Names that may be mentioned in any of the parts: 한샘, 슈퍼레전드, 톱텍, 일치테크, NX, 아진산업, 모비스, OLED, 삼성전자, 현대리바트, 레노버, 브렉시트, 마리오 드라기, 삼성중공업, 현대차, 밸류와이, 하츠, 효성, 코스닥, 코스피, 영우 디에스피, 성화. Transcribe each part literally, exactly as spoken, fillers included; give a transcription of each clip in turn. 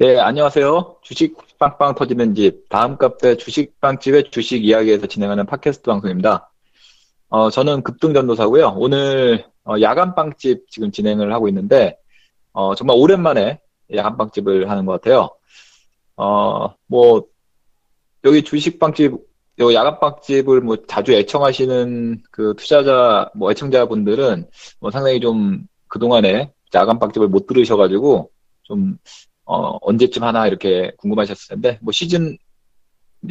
네, 안녕하세요. 주식 빵빵 터지는 집, 다음 카페 주식빵집의 주식 이야기에서 진행하는 팟캐스트 방송입니다. 어, 저는 급등전도사고요. 오늘 어, 야간빵집 지금 진행을 하고 있는데 어, 정말 오랜만에 야간빵집을 하는 것 같아요. 어, 뭐 여기 주식빵집, 요 야간빵집을 뭐 자주 애청하시는 그 투자자, 뭐 애청자분들은 뭐 상당히 좀 그동안에 야간빵집을 못 들으셔가지고 좀 어, 언제쯤 하나 이렇게 궁금하셨을 텐데, 뭐 시즌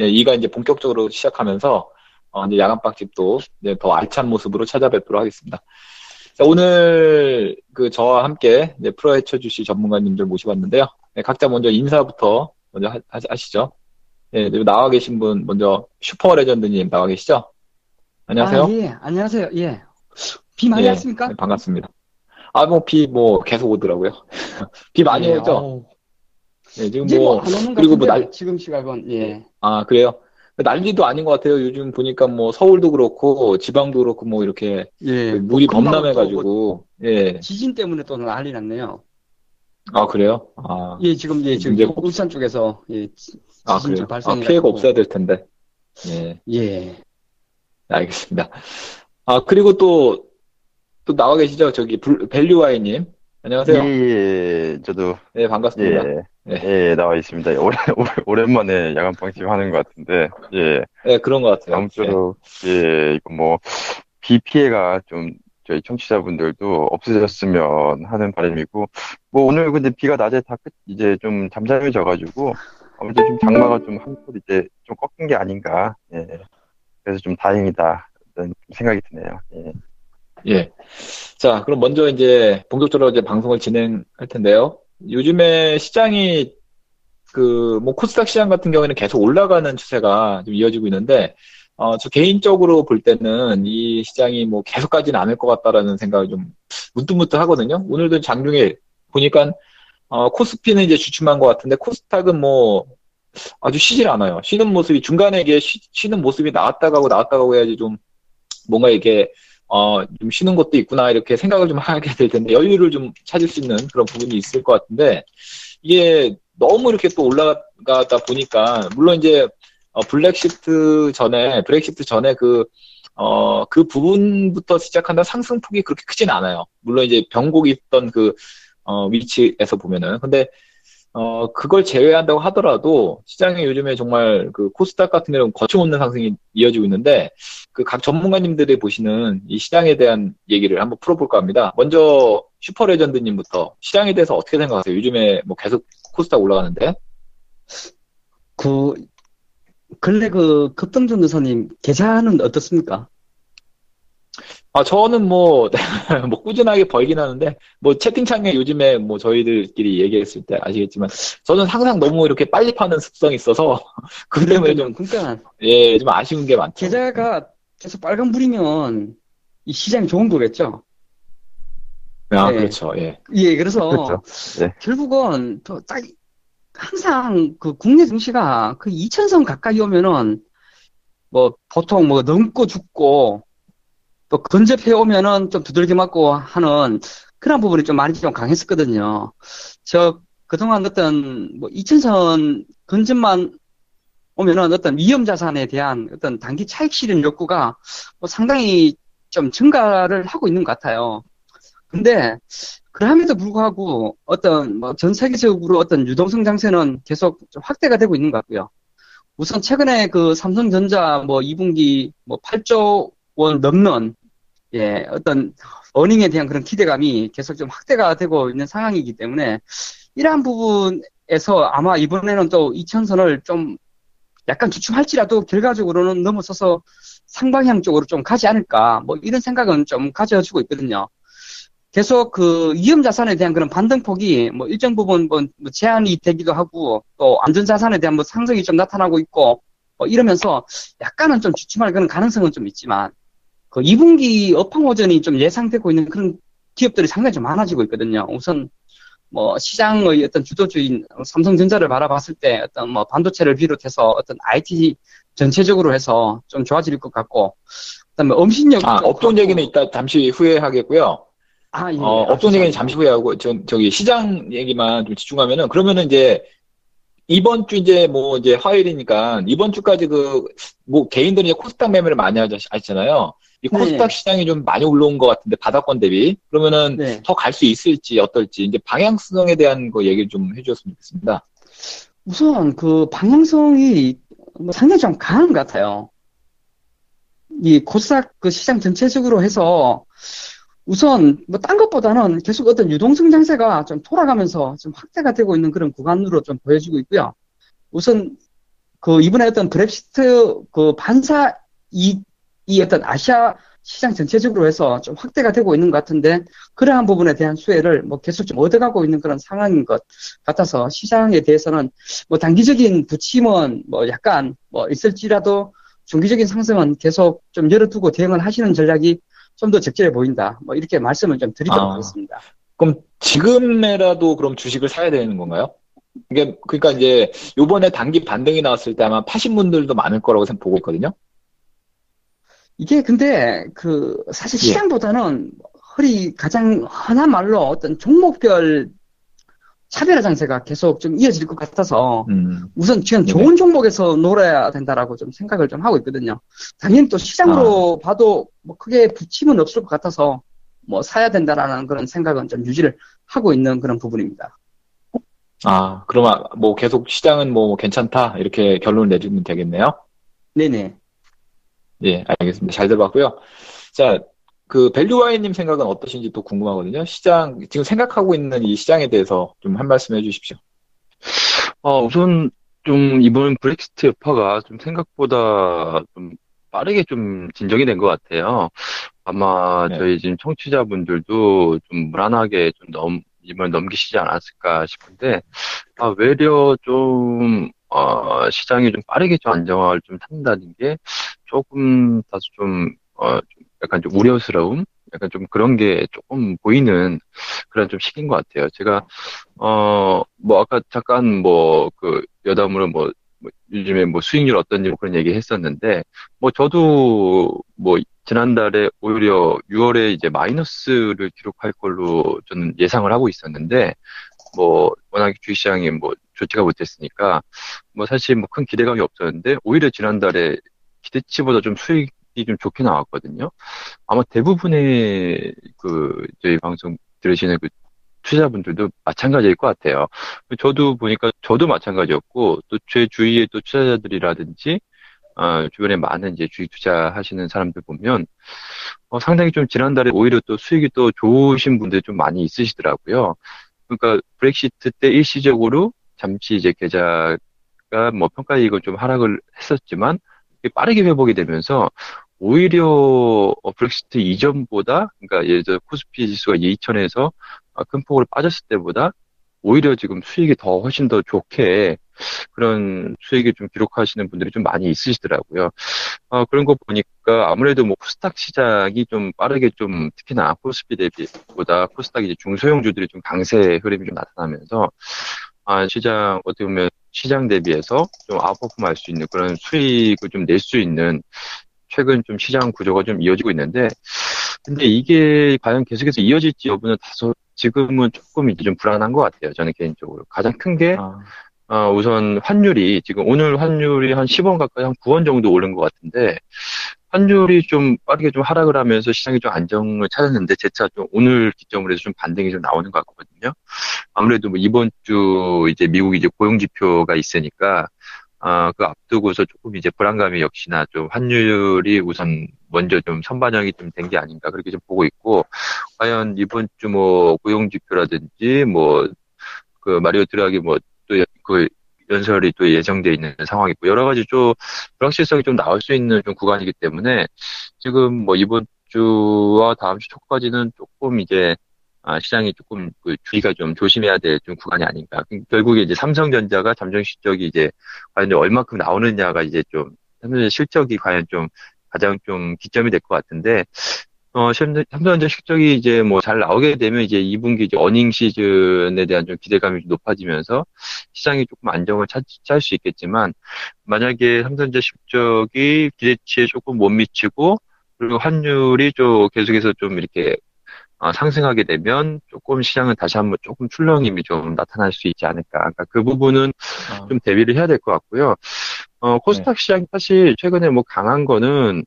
이가 이제 본격적으로 시작하면서, 어, 이제 야간빵집도 이제 더 알찬 모습으로 찾아뵙도록 하겠습니다. 자, 오늘 그 저와 함께 이제 풀어 헤쳐주실 전문가님들 모셔봤는데요. 네, 각자 먼저 인사부터 먼저 하, 하시죠. 네, 나와 계신 분 먼저 슈퍼레전드님 나와 계시죠? 안녕하세요. 아, 예, 안녕하세요. 예. 비 많이 왔습니까? 예, 네, 반갑습니다. 아, 뭐, 비 뭐 계속 오더라고요. 비 많이 예, 오죠? 아우. 예, 지금 뭐, 뭐 그리고 뭐 날, 지금 시각은, 예. 아, 그래요? 난리도 아닌 것 같아요. 요즘 보니까 뭐, 서울도 그렇고, 지방도 그렇고, 뭐, 이렇게, 예. 그 물이 범람해가지고, 뭐, 예. 지진 때문에 또 난리 났네요. 아, 그래요? 아. 예, 지금, 예, 지금, 문제... 울산 쪽에서, 예. 아, 그래요? 아, 피해가 없어야 될 텐데. 예. 예. 알겠습니다. 아, 그리고 또, 또 나와 계시죠? 저기, 밸류와이님. 안녕하세요. 예, 예, 저도. 예, 반갑습니다. 예, 예, 예 나와 있습니다. 오래, 오래, 오랜만에 야간빵집 하는 것 같은데, 예. 예, 그런 것 같아요. 다음 주로, 예. 예, 이거 뭐, 비 피해가 좀 저희 청취자분들도 없으셨으면 하는 바람이고, 뭐, 오늘 근데 비가 낮에 다 끝, 이제 좀 잠잠해져가지고, 아무래도 좀 장마가 좀 한풀 이제 좀 꺾인 게 아닌가, 예. 그래서 좀 다행이다, 이런 생각이 드네요, 예. 예. 자, 그럼 먼저 이제 본격적으로 이제 방송을 진행할 텐데요. 요즘에 시장이 그, 뭐, 코스닥 시장 같은 경우에는 계속 올라가는 추세가 좀 이어지고 있는데, 어, 저 개인적으로 볼 때는 이 시장이 뭐 계속까지는 않을 것 같다라는 생각이 좀 문득문득 하거든요. 오늘도 장중에 보니까, 어, 코스피는 이제 주춤한 것 같은데, 코스닥은 뭐 아주 쉬질 않아요. 쉬는 모습이, 중간에 이게 쉬, 쉬는 모습이 나왔다 가고 나왔다 가고 해야지 좀 뭔가 이게 어, 좀 쉬는 것도 있구나, 이렇게 생각을 좀 하게 될 텐데, 여유를 좀 찾을 수 있는 그런 부분이 있을 것 같은데, 이게 너무 이렇게 또 올라가다 보니까, 물론 이제, 어, 브렉시트 전에, 브렉시트 전에 그, 어, 그 부분부터 시작한다 상승폭이 그렇게 크진 않아요. 물론 이제 변곡이 있던 그, 어, 위치에서 보면은. 근데, 어, 그걸 제외한다고 하더라도, 시장에 요즘에 정말 그 코스닥 같은 경우는 거침없는 상승이 이어지고 있는데, 그 각 전문가님들이 보시는 이 시장에 대한 얘기를 한번 풀어볼까 합니다. 먼저 슈퍼레전드님부터 시장에 대해서 어떻게 생각하세요? 요즘에 뭐 계속 코스닥 올라가는데? 그, 근래 그 급등전도사님 계좌는 어떻습니까? 아, 저는 뭐, 뭐, 꾸준하게 벌긴 하는데, 뭐, 채팅창에 요즘에 뭐, 저희들끼리 얘기했을 때 아시겠지만, 저는 항상 너무 이렇게 빨리 파는 습성이 있어서, 그 때문에 좀, 그러니까 예, 좀 아쉬운 게 많죠. 계좌가 계속 빨간불이면, 이 시장이 좋은 거겠죠? 아, 예. 그렇죠, 예. 예, 그래서, 그렇죠. 예. 결국은, 또 딱, 항상 그 국내 증시가 그 이천 선 가까이 오면은, 뭐, 보통 뭐, 넘고 죽고, 또 근접해 오면은 좀 두들겨 맞고 하는 그런 부분이 좀 많이 좀 강했었거든요. 저 그동안 어떤 뭐 이천 선 근접만 오면은 어떤 위험 자산에 대한 어떤 단기 차익 실현 욕구가 뭐 상당히 좀 증가를 하고 있는 것 같아요. 근데 그럼에도 불구하고 어떤 뭐 전 세계적으로 어떤 유동성 장세는 계속 좀 확대가 되고 있는 것 같고요. 우선 최근에 그 삼성전자 뭐 이 분기 뭐 팔 조 원 넘는 예, 어떤, 어닝에 대한 그런 기대감이 계속 좀 확대가 되고 있는 상황이기 때문에, 이러한 부분에서 아마 이번에는 또 이천 선을 좀 약간 주춤할지라도 결과적으로는 넘어서서 상방향 쪽으로 좀 가지 않을까, 뭐 이런 생각은 좀 가져주고 있거든요. 계속 그 위험 자산에 대한 그런 반등폭이 뭐 일정 부분 뭐 제한이 되기도 하고, 또 안전 자산에 대한 뭐 상승이 좀 나타나고 있고, 뭐 이러면서 약간은 좀 주춤할 그런 가능성은 좀 있지만, 그 이 분기 업황호전이 좀 예상되고 있는 그런 기업들이 상당히 좀 많아지고 있거든요. 우선 뭐 시장의 어떤 주도주인 삼성전자를 바라봤을 때 어떤 뭐 반도체를 비롯해서 어떤 아이티 전체적으로 해서 좀 좋아질 것 같고, 그다음에 음식력 아 업종 같고. 얘기는 이따 잠시 후에 하겠고요. 아 예. 어, 업종 얘기는 잠시 후에 하고 저, 저기 시장 얘기만 좀 집중하면은 그러면은 이제 이번 주 이제 뭐 이제 화요일이니까 이번 주까지 그 뭐 개인들이 이제 코스닥 매매를 많이 하시, 하시잖아요. 이 코스닥 네. 시장이 좀 많이 올라온 것 같은데 바닥권 대비 그러면은 네. 더 갈 수 있을지 어떨지 이제 방향성에 대한 거 얘기를 좀 해주셨으면 좋겠습니다. 우선 그 방향성이 상당히 좀 강한 것 같아요. 이 코스닥 그 시장 전체적으로 해서 우선 뭐 딴 것보다는 계속 어떤 유동성 장세가 좀 돌아가면서 좀 확대가 되고 있는 그런 구간으로 좀 보여지고 있고요. 우선 그 이번에 어떤 브렉시트 그 반사 이익 이 어떤 아시아 시장 전체적으로 해서 좀 확대가 되고 있는 것 같은데 그러한 부분에 대한 수혜를 뭐 계속 좀 얻어가고 있는 그런 상황인 것 같아서 시장에 대해서는 뭐 단기적인 부침은 뭐 약간 뭐 있을지라도 중기적인 상승은 계속 좀 열어두고 대응을 하시는 전략이 좀 더 적절해 보인다. 뭐 이렇게 말씀을 좀 드리도록 아, 하겠습니다. 그럼 지금에라도 그럼 주식을 사야 되는 건가요? 이게 그러니까 이제 이번에 단기 반등이 나왔을 때 아마 파신 분들도 많을 거라고 보고 있거든요. 이게 근데 그 사실 시장보다는 예. 허리 가장 흔한 말로 어떤 종목별 차별화 장세가 계속 좀 이어질 것 같아서 음. 우선 지금 네. 좋은 종목에서 놀아야 된다라고 좀 생각을 좀 하고 있거든요. 당연히 또 시장으로 아. 봐도 뭐 크게 부침은 없을 것 같아서 뭐 사야 된다라는 그런 생각은 좀 유지를 하고 있는 그런 부분입니다. 아, 그러면 뭐 계속 시장은 뭐 괜찮다 이렇게 결론을 내주면 되겠네요. 네네. 예, 알겠습니다. 잘 들어봤고요. 자, 그 밸류와이님 생각은 어떠신지 또 궁금하거든요. 시장 지금 생각하고 있는 이 시장에 대해서 좀 한 말씀 해주십시오. 아, 우선 좀 이번 브렉시트 여파가 좀 생각보다 좀 빠르게 좀 진정이 된 것 같아요. 아마 네. 저희 지금 청취자분들도 좀 무난하게 좀 넘 이번에 넘기시지 않았을까 싶은데, 아, 외려 좀 어, 시장이 좀 빠르게 좀 안정화를 좀 탄다는 게 조금 다소 좀, 어, 좀 약간 좀 우려스러움? 약간 좀 그런 게 조금 보이는 그런 좀 시기인 것 같아요. 제가, 어, 뭐 아까 잠깐 뭐 그 여담으로 뭐, 뭐 요즘에 뭐 수익률 어떤지 그런 얘기 했었는데, 뭐 저도 뭐 지난달에 오히려 유월에 이제 마이너스를 기록할 걸로 저는 예상을 하고 있었는데, 뭐 워낙 주식시장이 뭐 좋지가 못했으니까 뭐 사실 뭐 큰 기대감이 없었는데 오히려 지난달에 기대치보다 좀 수익이 좀 좋게 나왔거든요. 아마 대부분의 그 저희 방송 들으시는 그 투자자분들도 마찬가지일 것 같아요. 저도 보니까 저도 마찬가지였고 또 제 주위에 또 투자자들이라든지 어, 주변에 많은 이제 주식 투자하시는 사람들 보면 어, 상당히 좀 지난달에 오히려 또 수익이 또 좋으신 분들 좀 많이 있으시더라고요. 그러니까 브렉시트 때 일시적으로 잠시 이제 계좌가 뭐 평가이익을 좀 하락을 했었지만 빠르게 회복이 되면서 오히려 브렉시트 이전보다 그러니까 예를 들어 코스피 지수가 이천에서 큰 폭으로 빠졌을 때보다 오히려 지금 수익이 더 훨씬 더 좋게 그런 수익을 좀 기록하시는 분들이 좀 많이 있으시더라고요. 아, 그런 거 보니까 아무래도 뭐 코스닥 시장이 좀 빠르게 좀 특히나 코스피 대비보다 코스닥 이제 중소형주들이 좀 강세 흐름이 좀 나타나면서 아, 시장 어떻게 보면 시장 대비해서 좀 아웃퍼폼할 수 있는 그런 수익을 좀 낼 수 있는 최근 좀 시장 구조가 좀 이어지고 있는데 근데 이게 과연 계속해서 이어질지 여부는 다소 지금은 조금 이제 좀 불안한 것 같아요. 저는 개인적으로 가장 큰 게 아. 어, 우선 환율이 지금 오늘 환율이 한 십 원 가까이 한 구 원 정도 오른 것 같은데 환율이 좀 빠르게 좀 하락을 하면서 시장이 좀 안정을 찾았는데 재차 좀 오늘 기점으로 해서 좀 반등이 좀 나오는 것 같거든요. 아무래도 뭐 이번 주 이제 미국 이제 고용 지표가 있으니까 어, 그 앞두고서 조금 이제 불안감이 역시나 좀 환율이 우선 먼저 좀 선반영이 좀 된 게 아닌가 그렇게 좀 보고 있고 과연 이번 주 뭐 고용 지표라든지 뭐 그 마리오 드라기 뭐 또 그 연설이 또 예정되어 있는 상황이고 여러 가지 좀 불확실성이 좀 나올 수 있는 좀 구간이기 때문에 지금 뭐 이번 주와 다음 주 초까지는 조금 이제 아 시장이 조금 그 주의가 좀 조심해야 될 좀 구간이 아닌가. 결국에 이제 삼성전자가 잠정 실적이 이제 과연 얼마큼 나오느냐가 이제 좀 삼성전자 실적이 과연 좀 가장 좀 기점이 될 것 같은데. 어, 삼성전자 실적이 이제 뭐 잘 나오게 되면 이제 이 분기 이제 어닝 시즌에 대한 좀 기대감이 좀 높아지면서 시장이 조금 안정을 찾, 찾을 수 있겠지만 만약에 삼성전자 실적이 기대치에 조금 못 미치고 그리고 환율이 좀 계속해서 좀 이렇게 어, 상승하게 되면 조금 시장은 다시 한번 조금 출렁임이 좀 나타날 수 있지 않을까. 그러니까 그 부분은 아. 좀 대비를 해야 될 것 같고요. 어, 코스닥 네. 시장이 사실 최근에 뭐 강한 거는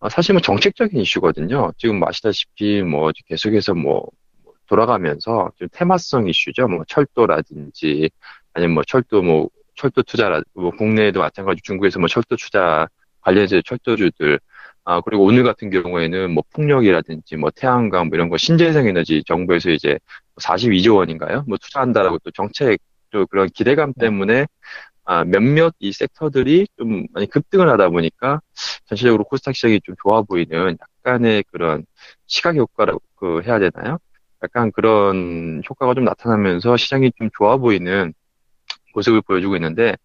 어, 사실 뭐 정책적인 이슈거든요. 지금 뭐 아시다시피 뭐 계속해서 뭐 돌아가면서 좀 테마성 이슈죠. 뭐 철도라든지 아니면 뭐 철도 뭐 철도 투자라 뭐 국내에도 마찬가지 중국에서 뭐 철도 투자 관련해서 철도주들 아 그리고 오늘 같은 경우에는 뭐 풍력이라든지 뭐 태양광 뭐 이런 거 신재생에너지 정부에서 이제 사십이조 원인가요? 뭐 투자한다라고 또 정책 또 그런 기대감 때문에 아 몇몇 이 섹터들이 좀 많이 급등을 하다 보니까 전체적으로 코스닥 시장이 좀 좋아 보이는 약간의 그런 시각 효과라고 그 해야 되나요? 약간 그런 효과가 좀 나타나면서 시장이 좀 좋아 보이는 모습을 보여주고 있는데,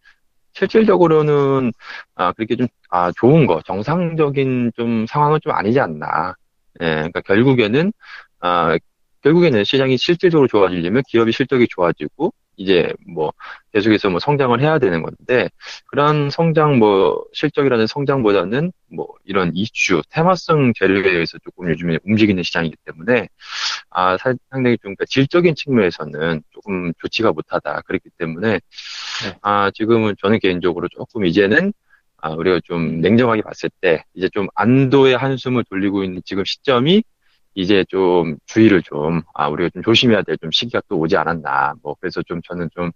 실질적으로는, 아, 그렇게 좀, 아, 좋은 거, 정상적인 좀 상황은 좀 아니지 않나. 예, 그러니까 결국에는, 아, 결국에는 시장이 실질적으로 좋아지려면 기업이 실적이 좋아지고, 이제 뭐, 계속해서 뭐 성장을 해야 되는 건데, 그런 성장 뭐, 실적이라는 성장보다는 뭐, 이런 이슈, 테마성 재료에 의해서 조금 요즘에 움직이는 시장이기 때문에, 아, 상당히 좀, 그러니까 질적인 측면에서는 조금 좋지가 못하다. 그렇기 때문에, 네. 아, 지금은 저는 개인적으로 조금 이제는, 아, 우리가 좀 냉정하게 봤을 때, 이제 좀 안도의 한숨을 돌리고 있는 지금 시점이, 이제 좀 주의를 좀, 아, 우리가 좀 조심해야 될 좀 시기가 또 오지 않았나. 뭐, 그래서 좀 저는 좀,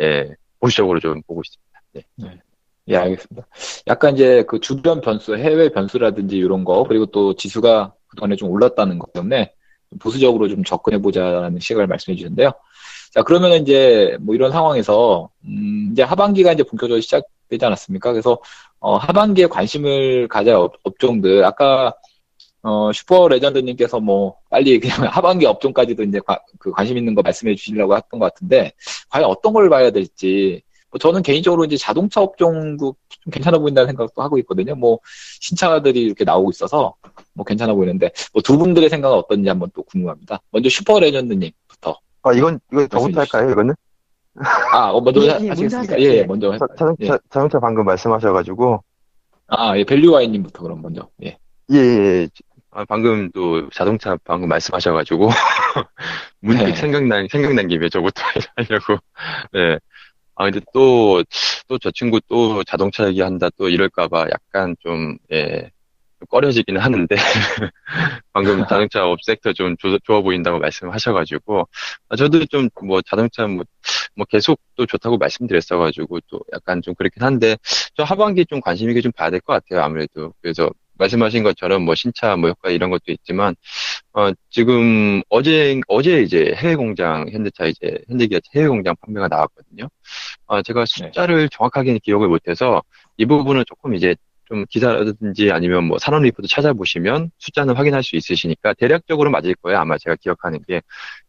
예, 보수적으로 좀 보고 있습니다. 네. 네. 예, 알겠습니다. 약간 이제 그 주변 변수, 해외 변수라든지 이런 거, 그리고 또 지수가 그동안에 좀 올랐다는 것 때문에, 보수적으로 좀 접근해보자라는 시각을 말씀해 주셨는데요. 자, 그러면 이제 뭐 이런 상황에서, 음, 이제 하반기가 이제 본격적으로 시작되지 않았습니까? 그래서, 어, 하반기에 관심을 가져야 업, 업종들, 아까, 어, 슈퍼레전드님께서 뭐, 빨리 그냥 하반기 업종까지도 이제 과, 그 관심 있는 거 말씀해 주시려고 했던 것 같은데, 과연 어떤 걸 봐야 될지, 뭐 저는 개인적으로 이제 자동차 업종도 좀 괜찮아 보인다는 생각도 하고 있거든요. 뭐, 신차들이 이렇게 나오고 있어서, 뭐 괜찮아 보이는데, 뭐 두 분들의 생각은 어떤지 한번 또 궁금합니다. 먼저 슈퍼레전드님부터. 아, 이건, 이거 저부터 할까요, 이거는? 아, 어, 먼저 예, 하시겠습니까? 예, 예, 먼저 해봐요. 자동차, 예. 자동차 방금 말씀하셔가지고. 아, 예, 밸류와이님부터 그럼 먼저, 예. 예, 예. 아, 방금 또 자동차 방금 말씀하셔가지고. 문득 네. 생각난, 생각난 김에 저부터 하려고. 네. 아, 근데 또, 또 저 친구 또 자동차 얘기한다 또 이럴까봐 약간 좀, 예, 꺼려지기는 하는데, 방금 자동차 업 섹터 좀 조, 좋아 보인다고 말씀하셔가지고, 아, 저도 좀 뭐 자동차 뭐, 뭐 계속 또 좋다고 말씀드렸어가지고, 또 약간 좀 그렇긴 한데, 저 하반기 좀 관심 있게 좀 봐야 될 것 같아요, 아무래도. 그래서 말씀하신 것처럼 뭐 신차 뭐 효과 이런 것도 있지만, 어, 지금 어제, 어제 이제 해외 공장, 현대차 이제, 현대기아차 해외 공장 판매가 나왔거든요. 어, 제가 숫자를 네. 정확하게는 기억을 못해서 이 부분은 조금 이제 좀 기사라든지 아니면 뭐 산업 리포트 찾아보시면 숫자는 확인할 수 있으시니까 대략적으로 맞을 거예요. 아마 제가 기억하는 게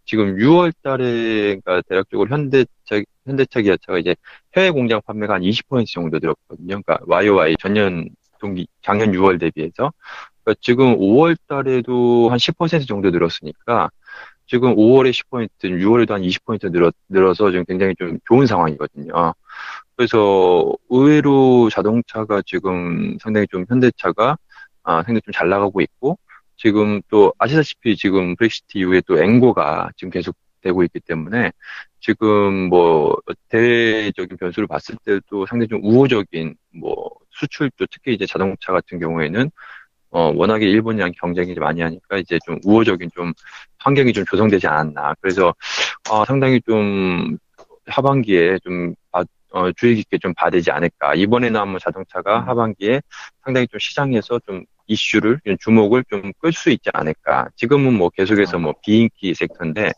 지금 유월 달에, 그러니까 대략적으로 현대차, 현대차 기아차가 이제 해외 공장 판매가 한 이십 퍼센트 정도 늘었거든요. 그러니까 와이오와이 전년 동기, 작년 유월 대비해서. 그러니까 지금 오월 달에도 한 십 퍼센트 정도 늘었으니까 지금 오월에 십 퍼센트, 유월에도 한 이십 퍼센트 늘어, 늘어서 지금 굉장히 좀 좋은 상황이거든요. 그래서 의외로 자동차가 지금 상당히 좀 현대차가 아, 상당히 좀 잘 나가고 있고 지금 또 아시다시피 지금 브렉시트 이후에 또 앵고가 지금 계속 되고 있기 때문에 지금 뭐 대외적인 변수를 봤을 때도 상당히 좀 우호적인 뭐 수출도 특히 이제 자동차 같은 경우에는 어, 워낙에 일본이랑 경쟁이 많이 하니까 이제 좀 우호적인 좀 환경이 좀 조성되지 않았나. 그래서, 어, 상당히 좀 하반기에 좀, 어, 주의 깊게 좀 봐야 되지 않을까. 이번에는 한번 자동차가 하반기에 상당히 좀 시장에서 좀 이슈를, 주목을 좀 끌 수 있지 않을까. 지금은 뭐 계속해서 뭐 비인기 섹터인데,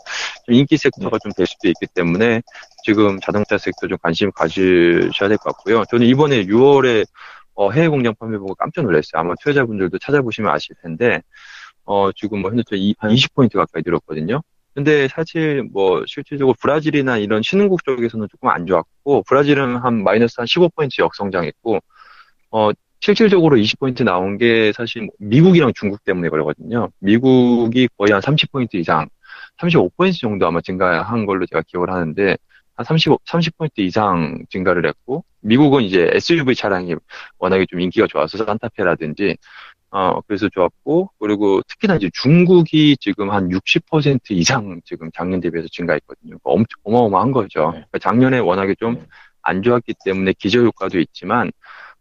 좀 인기 섹터가 좀 될 수도 있기 때문에 지금 자동차 섹터 좀 관심 가지셔야 될 것 같고요. 저는 이번에 유월에 어, 해외 공장 판매 보고 깜짝 놀랐어요. 아마 투자자분들도 찾아보시면 아실 텐데, 어, 지금 뭐 현대차 한 이십 퍼센트 가까이 늘었거든요. 근데 사실 뭐 실질적으로 브라질이나 이런 신흥국 쪽에서는 조금 안 좋았고, 브라질은 한 마이너스 한 십오 퍼센트 역성장했고, 어, 실질적으로 이십 퍼센트 나온 게 사실 미국이랑 중국 때문에 그러거든요. 미국이 거의 한 삼십 퍼센트 이상, 삼십오 퍼센트 정도 아마 증가한 걸로 제가 기억을 하는데, 한 삼십, 삼십 퍼센트 이상 증가를 했고, 미국은 이제 에스유브이 차량이 워낙에 좀 인기가 좋아서 산타페라든지, 어, 그래서 좋았고, 그리고 특히나 이제 중국이 지금 한 육십 퍼센트 이상 지금 작년 대비해서 증가했거든요. 그러니까 엄청 어마어마한 거죠. 그러니까 작년에 워낙에 좀 안 좋았기 때문에 기저효과도 있지만,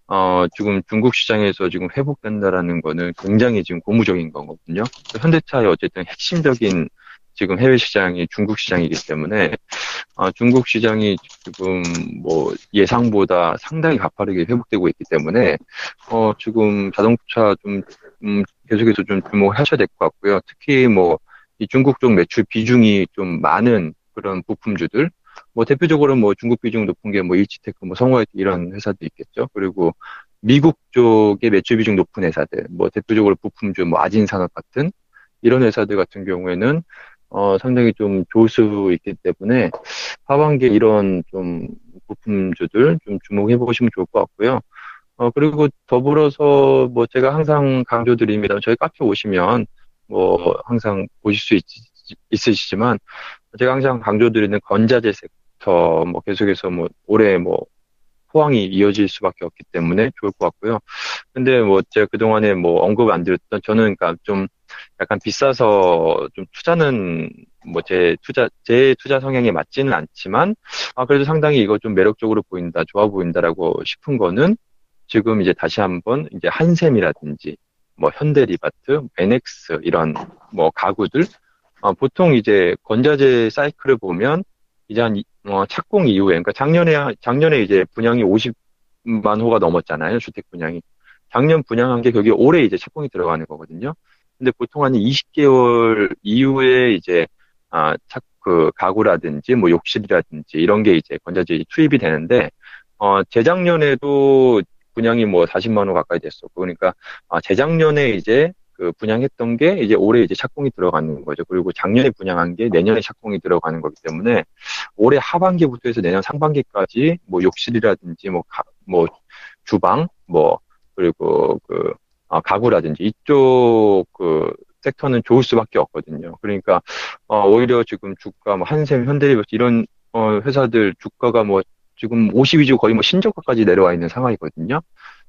어, 지금 중국 시장에서 지금 회복된다라는 거는 굉장히 지금 고무적인 거거든요. 현대차의 어쨌든 핵심적인 지금 해외 시장이 중국 시장이기 때문에, 어, 중국 시장이 지금 뭐 예상보다 상당히 가파르게 회복되고 있기 때문에, 어, 지금 자동차 좀, 음, 계속해서 좀 주목하셔야 될 것 같고요. 특히 뭐, 이 중국 쪽 매출 비중이 좀 많은 그런 부품주들, 뭐 대표적으로 뭐 중국 비중 높은 게 뭐 일치테크, 뭐 성화 이런 회사도 있겠죠. 그리고 미국 쪽의 매출 비중 높은 회사들, 뭐 대표적으로 부품주 뭐 아진산업 같은 이런 회사들 같은 경우에는 어 상당히 좀 좋을 수 있기 때문에 하반기에 이런 좀 부품주들 좀 주목해 보시면 좋을 것 같고요. 어 그리고 더불어서 뭐 제가 항상 강조드립니다. 저희 카페 오시면 뭐 항상 보실 수 있, 있으시지만 제가 항상 강조드리는 건자재 섹터 뭐 계속해서 뭐 올해 뭐 호황이 이어질 수밖에 없기 때문에 좋을 것 같고요. 근데 뭐 제가 그동안에 뭐 언급 안 드렸던 저는 그러니까 좀 약간 비싸서 좀 투자는 뭐 제 투자 제 투자 성향에 맞지는 않지만 아 그래도 상당히 이거 좀 매력적으로 보인다, 좋아 보인다라고 싶은 거는 지금 이제 다시 한번 이제 한샘이라든지 뭐 현대리바트, 엔엑스 이런 뭐 가구들 아, 보통 이제 건자재 사이클을 보면 이제 한 어, 착공 이후에 그러니까 작년에 작년에 이제 분양이 오십만 호가 넘었잖아요, 주택 분양이. 작년 분양한 게 거기 올해 이제 착공이 들어가는 거거든요. 근데 보통 한 이십 개월 이후에 이제 아, 착, 그 가구라든지 뭐 욕실이라든지 이런 게 이제 건자재 투입이 되는데 어, 재작년에도 분양이 뭐 사십만 호 가까이 됐었고 그러니까 아, 재작년에 이제 그 분양했던 게 이제 올해 이제 착공이 들어가는 거죠. 그리고 작년에 분양한 게 내년에 착공이 들어가는 거기 때문에 올해 하반기부터 해서 내년 상반기까지 뭐 욕실이라든지 뭐, 가, 뭐 주방 뭐 그리고 그 아, 가구라든지 이쪽 그 섹터는 좋을 수밖에 없거든요. 그러니까 어, 오히려 지금 주가 뭐 한샘, 현대리바트 이런 어, 회사들 주가가 뭐 지금 오십이 주 거의 뭐 신저가까지 내려와 있는 상황이거든요.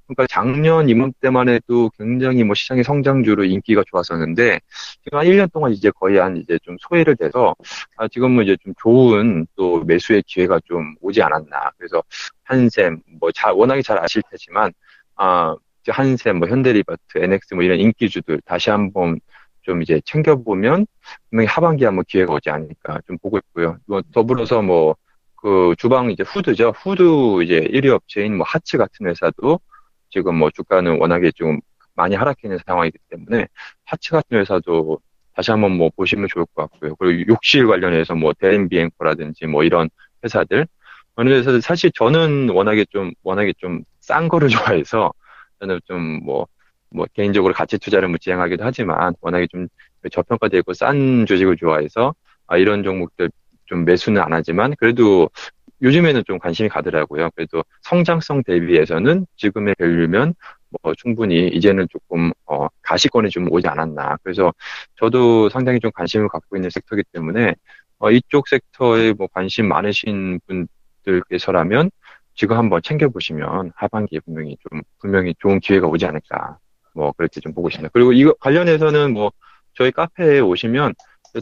그러니까 작년 이맘때만 해도 굉장히 뭐 시장의 성장주로 인기가 좋았었는데 지금 한 일 년 동안 이제 거의 한 이제 좀 소외를 돼서 아 지금은 이제 좀 좋은 또 매수의 기회가 좀 오지 않았나. 그래서 한샘 뭐 잘 워낙에 잘 아실 테지만 아 한샘 뭐 현대리바트, 엔엑스 뭐 이런 인기주들 다시 한번 좀 이제 챙겨 보면 분명히 하반기에 한번 기회가 오지 않을까 좀 보고 있고요. 뭐 더불어서 뭐 그 주방 이제 후드죠. 후드 이제 일 위 업체인 뭐 하츠 같은 회사도 지금 뭐 주가는 워낙에 지금 많이 하락해 있는 상황이기 때문에 하츠 같은 회사도 다시 한번 뭐 보시면 좋을 것 같고요. 그리고 욕실 관련해서 뭐 대인비행코라든지 뭐 이런 회사들, 이런 회사들 사실 저는 워낙에 좀 워낙에 좀 싼 거를 좋아해서 저는 좀 뭐 뭐 개인적으로 가치 투자를 뭐 진행하기도 하지만 워낙에 좀 저평가되어 있고 싼 주식을 좋아해서 아 이런 종목들 좀 매수는 안 하지만 그래도 요즘에는 좀 관심이 가더라고요. 그래도 성장성 대비해서는 지금의 밸류면 뭐 충분히 이제는 조금 어 가시권이 좀 오지 않았나. 그래서 저도 상당히 좀 관심을 갖고 있는 섹터이기 때문에 어 이쪽 섹터에 뭐 관심 많으신 분들께서라면 지금 한번 챙겨보시면 하반기에 분명히 좀 분명히 좋은 기회가 오지 않을까. 뭐 그렇게 좀 보고 있습니다. 그리고 이거 관련해서는 뭐 저희 카페에 오시면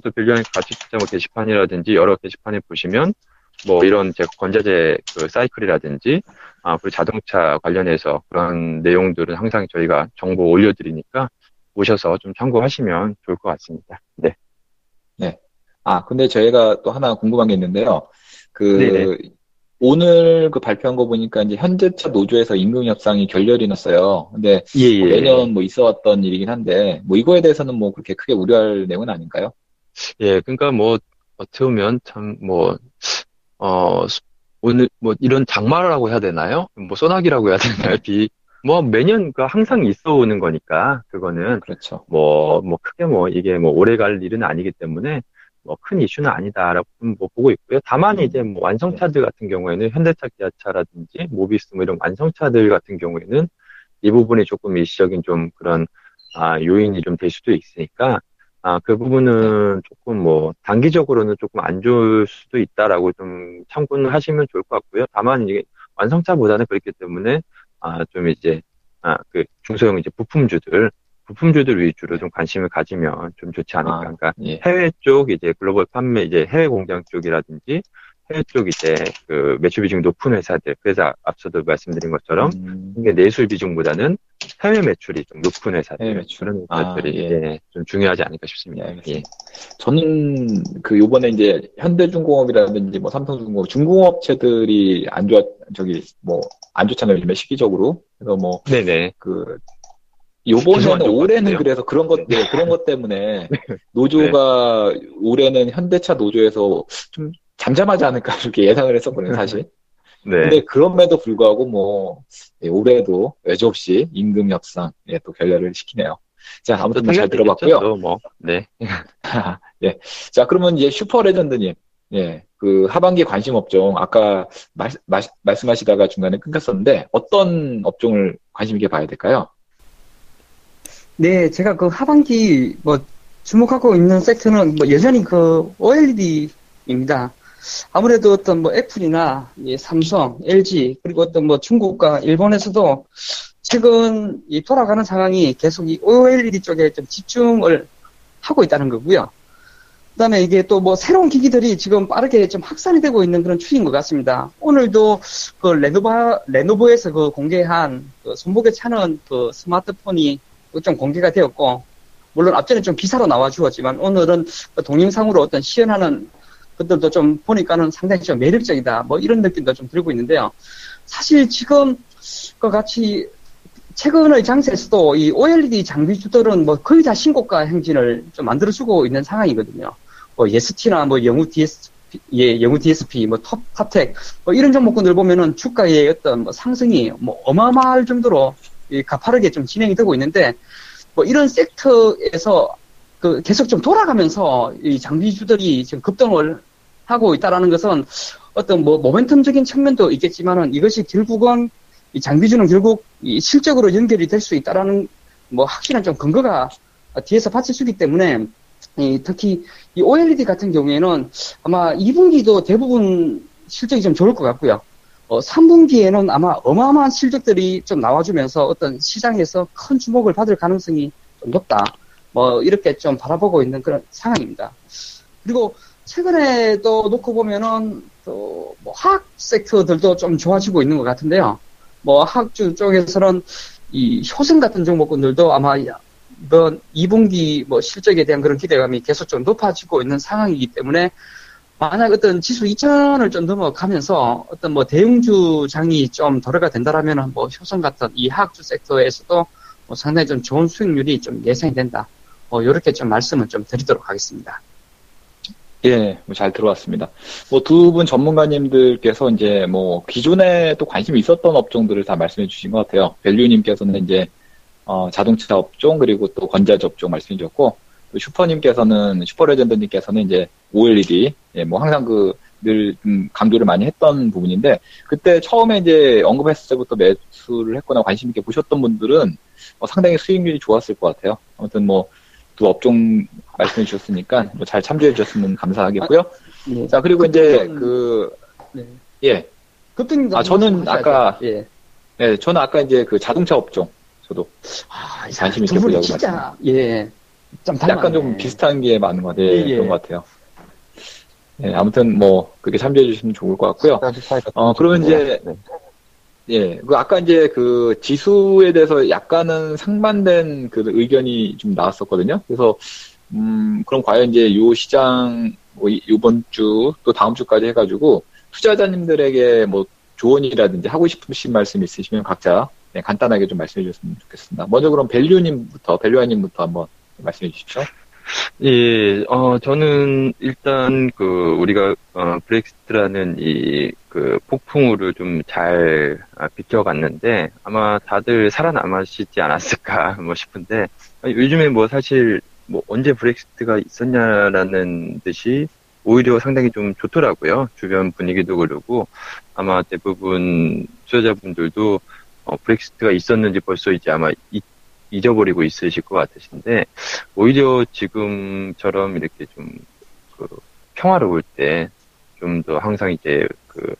또 밸류와이 가치 투자 뭐 게시판이라든지 여러 게시판에 보시면 뭐 이런 제 건자재 그 사이클이라든지 아 그리고 자동차 관련해서 그런 내용들은 항상 저희가 정보 올려드리니까 오셔서 좀 참고하시면 좋을 것 같습니다. 네. 네. 아 근데 저희가 또 하나 궁금한 게 있는데요. 그 네네. 오늘 그 발표한 거 보니까 이제 현대차 노조에서 임금 협상이 결렬이 났어요. 근데 예예. 뭐 매년 뭐 있어왔던 일이긴 한데 뭐 이거에 대해서는 뭐 그렇게 크게 우려할 내용은 아닌가요? 예. 그러니까 뭐 어떻게 보면 참 뭐 어, 오늘, 뭐, 이런 장마라고 해야 되나요? 뭐, 소나기라고 해야 되나요? 비, 뭐, 매년, 그, 항상 있어 오는 거니까, 그거는. 그렇죠. 뭐, 뭐, 크게 뭐, 이게 뭐, 오래 갈 일은 아니기 때문에, 뭐, 큰 이슈는 아니다라고, 뭐, 보고 있고요. 다만, 음. 이제, 뭐, 완성차들 같은 경우에는, 현대차, 기아차라든지, 모비스, 뭐, 이런 완성차들 같은 경우에는, 이 부분이 조금 일시적인 좀 그런, 아, 요인이 좀 될 수도 있으니까, 아, 그 부분은 조금 뭐, 단기적으로는 조금 안 좋을 수도 있다라고 좀 참고는 하시면 좋을 것 같고요. 다만, 이게 완성차보다는 그렇기 때문에, 아, 좀 이제, 아, 그, 중소형 이제 부품주들, 부품주들 위주로 좀 관심을 가지면 좀 좋지 않을까. 아, 그러니까 예. 해외 쪽 이제 글로벌 판매 이제 해외 공장 쪽이라든지 해외 쪽 이제 그 매출 비중 높은 회사들, 그래서 앞서도 말씀드린 것처럼 음. 이게 내수 비중보다는 해외 매출이 좀 높은 회사들, 해외 매출. 그런 회사들이 아, 예. 예, 좀 중요하지 않을까 싶습니다. 예, 예. 저는 그 요번에 이제 현대중공업이라든지 뭐 삼성중공업, 중공업체들이 안 좋아, 저기 뭐 안 좋잖아요, 요즘에 시기적으로. 그래서 뭐 네네 그 요번에는 올해는 그래서 그런 것, 네, 그런 것 때문에 노조가 네. 올해는 현대차 노조에서 좀 잠잠하지 않을까 이렇게 예상을 했었거든요, 사실. 네. 근데 그럼에도 불구하고 뭐 예, 올해도 여지없이 임금 협상 예, 또 결렬을 시키네요. 자, 아무튼 잘 들어봤고요. 뭐. 네. 예. 자, 그러면 이제 슈퍼레전드님, 예, 그 하반기 관심 업종 아까 말, 마, 말씀하시다가 중간에 끊겼었는데 어떤 업종을 관심 있게 봐야 될까요? 네, 제가 그 하반기 뭐 주목하고 있는 섹터는 뭐 여전히 그 오엘이디입니다. 아무래도 어떤 뭐 애플이나 예, 삼성, 엘지 그리고 어떤 뭐 중국과 일본에서도 최근 이 돌아가는 상황이 계속 이 오엘이디 쪽에 좀 집중을 하고 있다는 거고요. 그다음에 이게 또 뭐 새로운 기기들이 지금 빠르게 좀 확산이 되고 있는 그런 추이인 것 같습니다. 오늘도 그 레노버 레노버에서 그 공개한 그 손목에 차는 그 스마트폰이 좀 공개가 되었고, 물론 앞전에 좀 기사로 나와 주었지만 오늘은 그 동영상으로 어떤 시연하는 것들도 좀 보니까는 상당히 좀 매력적이다. 뭐 이런 느낌도 좀 들고 있는데요. 사실 지금과 같이 최근의 장세에서도 이 오엘이디 장비주들은 뭐 거의 다 신고가 행진을 좀 만들어주고 있는 상황이거든요. 뭐 예스티나 뭐 영우 디에스피, 예, 영우 디에스피, 뭐 톱, 톱텍, 뭐 이런 종목군들 보면은 주가의 어떤 뭐 상승이 뭐 어마어마할 정도로 이 가파르게 좀 진행이 되고 있는데, 뭐 이런 섹터에서 그 계속 좀 돌아가면서 이 장비주들이 지금 급등을 하고 있다라는 것은 어떤 뭐 모멘텀적인 측면도 있겠지만은 이것이 결국은 이 장비주는 결국 이 실적으로 연결이 될 수 있다라는 뭐 확실한 좀 근거가 뒤에서 받쳐주기 때문에 이 특히 이 오엘이디 같은 경우에는 아마 이 분기도 대부분 실적이 좀 좋을 것 같고요. 어, 삼 분기에는 아마 어마어마한 실적들이 좀 나와주면서 어떤 시장에서 큰 주목을 받을 가능성이 좀 높다. 뭐, 이렇게 좀 바라보고 있는 그런 상황입니다. 그리고 최근에도 놓고 보면은 또, 뭐, 화학 섹터들도 좀 좋아지고 있는 것 같은데요. 뭐, 화학주 쪽에서는 이 효성 같은 종목군들도 아마 이번 이 분기 뭐 실적에 대한 그런 기대감이 계속 좀 높아지고 있는 상황이기 때문에 만약 어떤 지수 이천을 좀 넘어가면서 어떤 뭐 대형주장이 좀 도래가 된다라면 뭐 효성 같은 이 화학주 섹터에서도 뭐 상당히 좀 좋은 수익률이 좀 예상이 된다. 뭐 이렇게 좀 말씀을 좀 드리도록 하겠습니다. 예, 뭐 잘 들어왔습니다. 뭐 두 분 전문가님들께서 이제 뭐 기존에 또 관심이 있었던 업종들을 다 말씀해 주신 것 같아요. 밸류님께서는 이제 어, 자동차 업종 그리고 또 건자재 업종 말씀해 주셨고. 슈퍼님께서는, 슈퍼레전드님께서는 이제 오엘이디, 예, 뭐 항상 그 늘 음, 강조를 많이 했던 부분인데, 그때 처음에 이제 언급했을 때부터 매수를 했거나 관심 있게 보셨던 분들은 뭐 상당히 수익률이 좋았을 것 같아요. 아무튼 뭐 두 업종 말씀해 주셨으니까 뭐 잘 참조해 주셨으면 감사하겠고요. 아, 네. 자, 그리고 이제 그, 네. 예. 급등 아, 저는 아까, 예. 네, 저는 아까 이제 그 자동차 업종, 저도 아, 관심 있게 보려고 진짜, 예. 좀 약간 좀 비슷한 게 많은 것 같아요. 예, 예. 그런 것 같아요. 예, 아무튼 뭐 그렇게 참조해 주시면 좋을 것 같고요. 어, 그러면 이제 네. 예, 그 아까 이제 그 지수에 대해서 약간은 상반된 그 의견이 좀 나왔었거든요. 그래서 음, 그럼 과연 이제 요 시장 뭐 이번 주 또 다음 주까지 해가지고 투자자님들에게 뭐 조언이라든지 하고 싶으신 말씀 있으시면 각자 예, 간단하게 좀 말씀해 주셨으면 좋겠습니다. 먼저 그럼 밸류님부터, 밸류아님부터 한번. 말씀해 주십시오. 예, 어, 저는 일단 그 우리가 어, 브렉시트라는 이 그 폭풍우를 좀 잘 아, 비껴갔는데 아마 다들 살아남으시지 않았을까 뭐 싶은데 아니, 요즘에 뭐 사실 뭐 언제 브렉시트가 있었냐라는 듯이 오히려 상당히 좀 좋더라고요. 주변 분위기도 그러고 아마 대부분 투자자분들도 어, 브렉시트가 있었는지 벌써 이제 아마 이, 잊어버리고 있으실 것 같으신데, 오히려 지금처럼 이렇게 좀, 그, 평화로울 때, 좀 더 항상 이제, 그,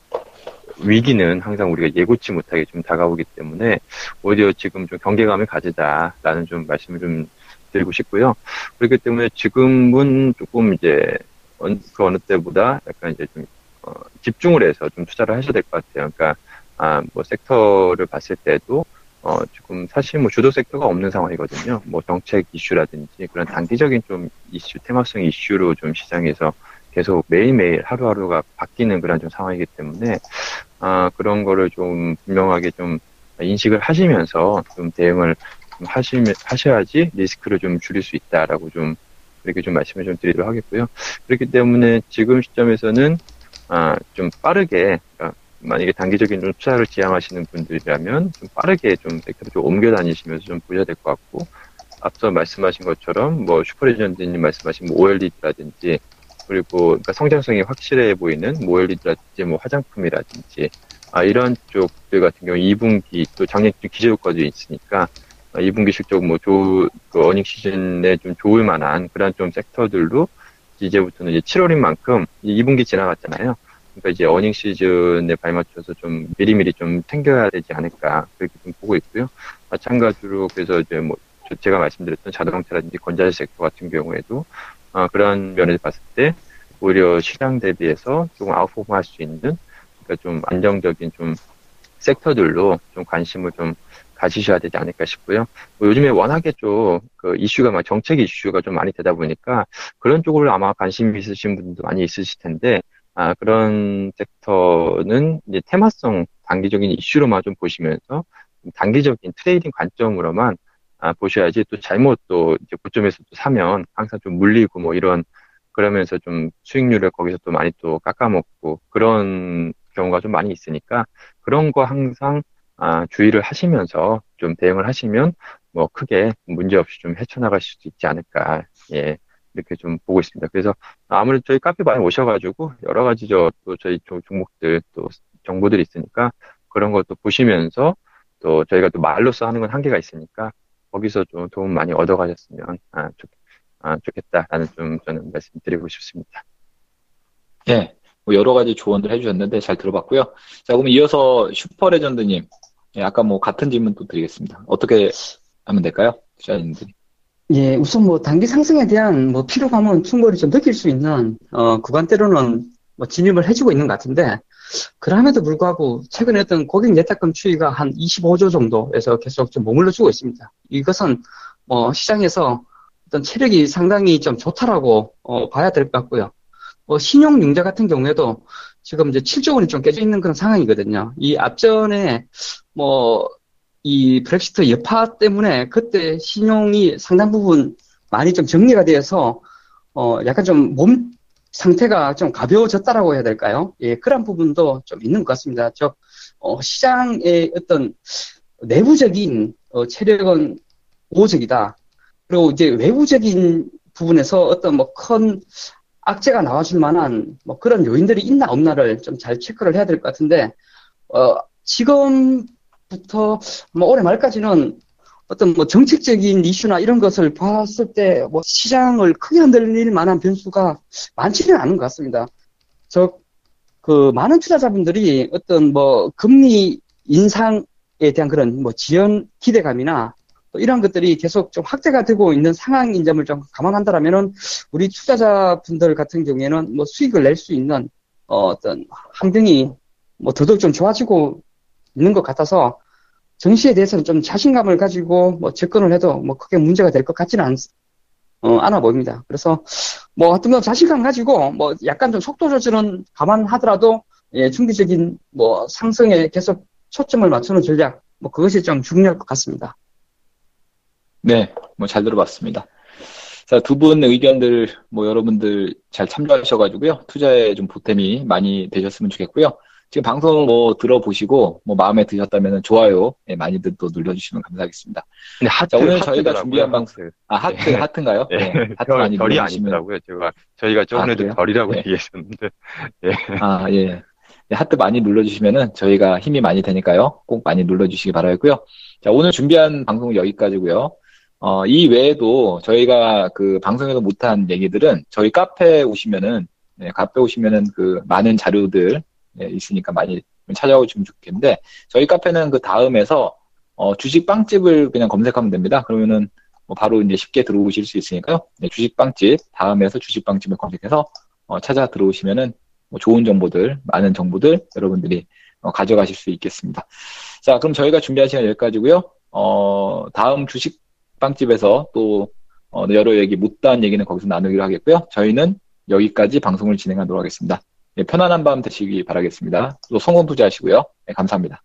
위기는 항상 우리가 예고치 못하게 좀 다가오기 때문에 오히려 지금 좀 경계감을 가지자라는 좀 말씀을 좀 드리고 싶고요. 그렇기 때문에 지금은 조금 이제 그 어느 때보다 약간 이제 좀 어, 집중을 해서 좀 투자를 하셔야 될 것 같아요. 그러니까 아, 뭐 섹터를 봤을 때도 어, 지금 사실 뭐 주도 섹터가 없는 상황이거든요. 뭐 정책 이슈라든지 그런 단기적인 좀 이슈, 테마성 이슈로 좀 시장에서 계속 매일매일 하루하루가 바뀌는 그런 좀 상황이기 때문에, 아, 그런 거를 좀 분명하게 좀 인식을 하시면서 좀 대응을 좀 하시, 하셔야지 리스크를 좀 줄일 수 있다라고 좀 이렇게 좀 말씀을 좀 드리도록 하겠고요. 그렇기 때문에 지금 시점에서는, 아, 좀 빠르게, 그러니까 만약에 단기적인 좀 투자를 지향하시는 분들이라면 좀 빠르게 좀 섹터를 좀 옮겨 다니시면서 좀 보셔야 될 것 같고, 앞서 말씀하신 것처럼 뭐 슈퍼레전드님 말씀하신 뭐 오엘이디라든지 그리고 그러니까 성장성이 확실해 보이는 오엘이디라든지 뭐 화장품이라든지 아 이런 쪽들 같은 경우 이 분기 또 작년 기재효과도 있으니까 아, 이 분기 실적 뭐 좋 그 어닝 시즌에 좀 좋을 만한 그런 좀 섹터들로 이제부터는 이제 칠월인 만큼 이 분기 지나갔잖아요. 그러니까 이제 어닝 시즌에 발맞춰서 좀 미리미리 좀 챙겨야 되지 않을까 그렇게 좀 보고 있고요. 마찬가지로 그래서 이제 뭐 제가 말씀드렸던 자동차라든지 건자재 섹터 같은 경우에도 아, 그런 면에서 봤을 때, 오히려 시장 대비해서 조금 아웃포머 할 수 있는, 그러니까 좀 안정적인 좀 섹터들로 좀 관심을 좀 가지셔야 되지 않을까 싶고요. 뭐 요즘에 워낙에 좀 그 이슈가 막 정책 이슈가 좀 많이 되다 보니까 그런 쪽으로 아마 관심 있으신 분도 많이 있으실 텐데, 아, 그런 섹터는 이제 테마성 단기적인 이슈로만 좀 보시면서 단기적인 트레이딩 관점으로만 아, 보셔야지 또 잘못 또 이제 고점에서 또 사면 항상 좀 물리고 뭐 이런 그러면서 좀 수익률을 거기서 또 많이 또 깎아먹고 그런 경우가 좀 많이 있으니까 그런 거 항상 아, 주의를 하시면서 좀 대응을 하시면 뭐 크게 문제 없이 좀 헤쳐나갈 수도 있지 않을까 예 이렇게 좀 보고 있습니다. 그래서 아무래도 저희 카페 많이 오셔가지고 여러 가지 저 또 저희 종목들 또 정보들이 있으니까 그런 것도 보시면서 또 저희가 또 말로써 하는 건 한계가 있으니까. 거기서 좀 도움 많이 얻어가셨으면 아, 좋, 아, 좋겠다라는 좀 저는 말씀드리고 싶습니다. 네, 뭐 여러 가지 조언들 해주셨는데 잘 들어봤고요. 자, 그럼 이어서 슈퍼레전드님, 예, 아까 뭐 같은 질문 또 드리겠습니다. 어떻게 하면 될까요, 투자자님들이? 예, 우선 뭐 단기 상승에 대한 뭐 피로감은 충분히 좀 느낄 수 있는 어, 구간대로는 뭐 진입을 해주고 있는 것 같은데. 그럼에도 불구하고 최근에 했던 고객 예탁금 추이가 한 이십오조 정도에서 계속 좀 머물러 주고 있습니다. 이것은 뭐 시장에서 어떤 체력이 상당히 좀 좋다라고 어 봐야 될 것 같고요. 뭐 신용융자 같은 경우에도 지금 이제 칠조 원이 좀 깨져 있는 그런 상황이거든요. 이 앞전에 뭐 이 브렉시트 여파 때문에 그때 신용이 상당 부분 많이 좀 정리가 돼서 어 약간 좀 몸 상태가 좀 가벼워졌다라고 해야 될까요? 예, 그런 부분도 좀 있는 것 같습니다. 즉, 어, 시장의 어떤 내부적인 어, 체력은 보호적이다. 그리고 이제 외부적인 부분에서 어떤 뭐 큰 악재가 나와줄 만한 뭐 그런 요인들이 있나 없나를 좀 잘 체크를 해야 될 것 같은데, 어, 지금부터 뭐 올해 말까지는 어떤 뭐 정책적인 이슈나 이런 것을 봤을 때 뭐 시장을 크게 흔들릴 만한 변수가 많지는 않은 것 같습니다. 즉, 그 많은 투자자분들이 어떤 뭐 금리 인상에 대한 그런 뭐 지연 기대감이나 또 이런 것들이 계속 좀 확대가 되고 있는 상황인 점을 좀 감안한다라면은 우리 투자자분들 같은 경우에는 뭐 수익을 낼 수 있는 어 어떤 환경이 뭐 더더욱 좀 좋아지고 있는 것 같아서 증시에 대해서는 좀 자신감을 가지고 뭐 접근을 해도 뭐 크게 문제가 될 것 같지는 않, 어, 않아 보입니다. 그래서 뭐 어떤 거 자신감 가지고 뭐 약간 좀 속도 조절은 감안하더라도 예, 중기적인 뭐 상승에 계속 초점을 맞추는 전략 뭐 그것이 좀 중요할 것 같습니다. 네, 뭐 잘 들어봤습니다. 자, 두 분 의견들 뭐 여러분들 잘 참조하셔가지고요 투자에 좀 보탬이 많이 되셨으면 좋겠고요. 지금 방송 뭐 들어보시고 뭐 마음에 드셨다면 좋아요 예, 많이들 또 눌러주시면 감사하겠습니다. 근데 하트, 자, 오늘 하트 저희가 하트더라고요. 준비한 방송 아 하트 네. 하트인가요? 네. 네. 하트 많이 별이 아니더라고요. 제가 저희가 저번에도 아, 별이라고 네. 얘기했었는데 예. 아 예. 네, 하트 많이 눌러주시면은 저희가 힘이 많이 되니까요. 꼭 많이 눌러주시기 바라겠고요. 자 오늘 준비한 방송 여기까지고요. 어, 이 외에도 저희가 그 방송에서 못한 얘기들은 저희 카페 오시면은 네, 카페 오시면은 그 많은 자료들 예, 있으니까 많이 찾아오시면 좋겠는데, 저희 카페는 그 다음에서 어, 주식 빵집을 그냥 검색하면 됩니다. 그러면은 뭐 바로 이제 쉽게 들어오실 수 있으니까요. 네, 주식 빵집 다음에서 주식 빵집을 검색해서 어, 찾아 들어오시면은 뭐 좋은 정보들, 많은 정보들 여러분들이 어, 가져가실 수 있겠습니다. 자, 그럼 저희가 준비한 시간 여기까지고요. 어, 다음 주식 빵집에서 또 어, 여러 얘기, 못다한 얘기는 거기서 나누기로 하겠고요. 저희는 여기까지 방송을 진행하도록 하겠습니다. 네, 편안한 밤 되시기 바라겠습니다. 또 성공 투자하시고요. 네, 감사합니다.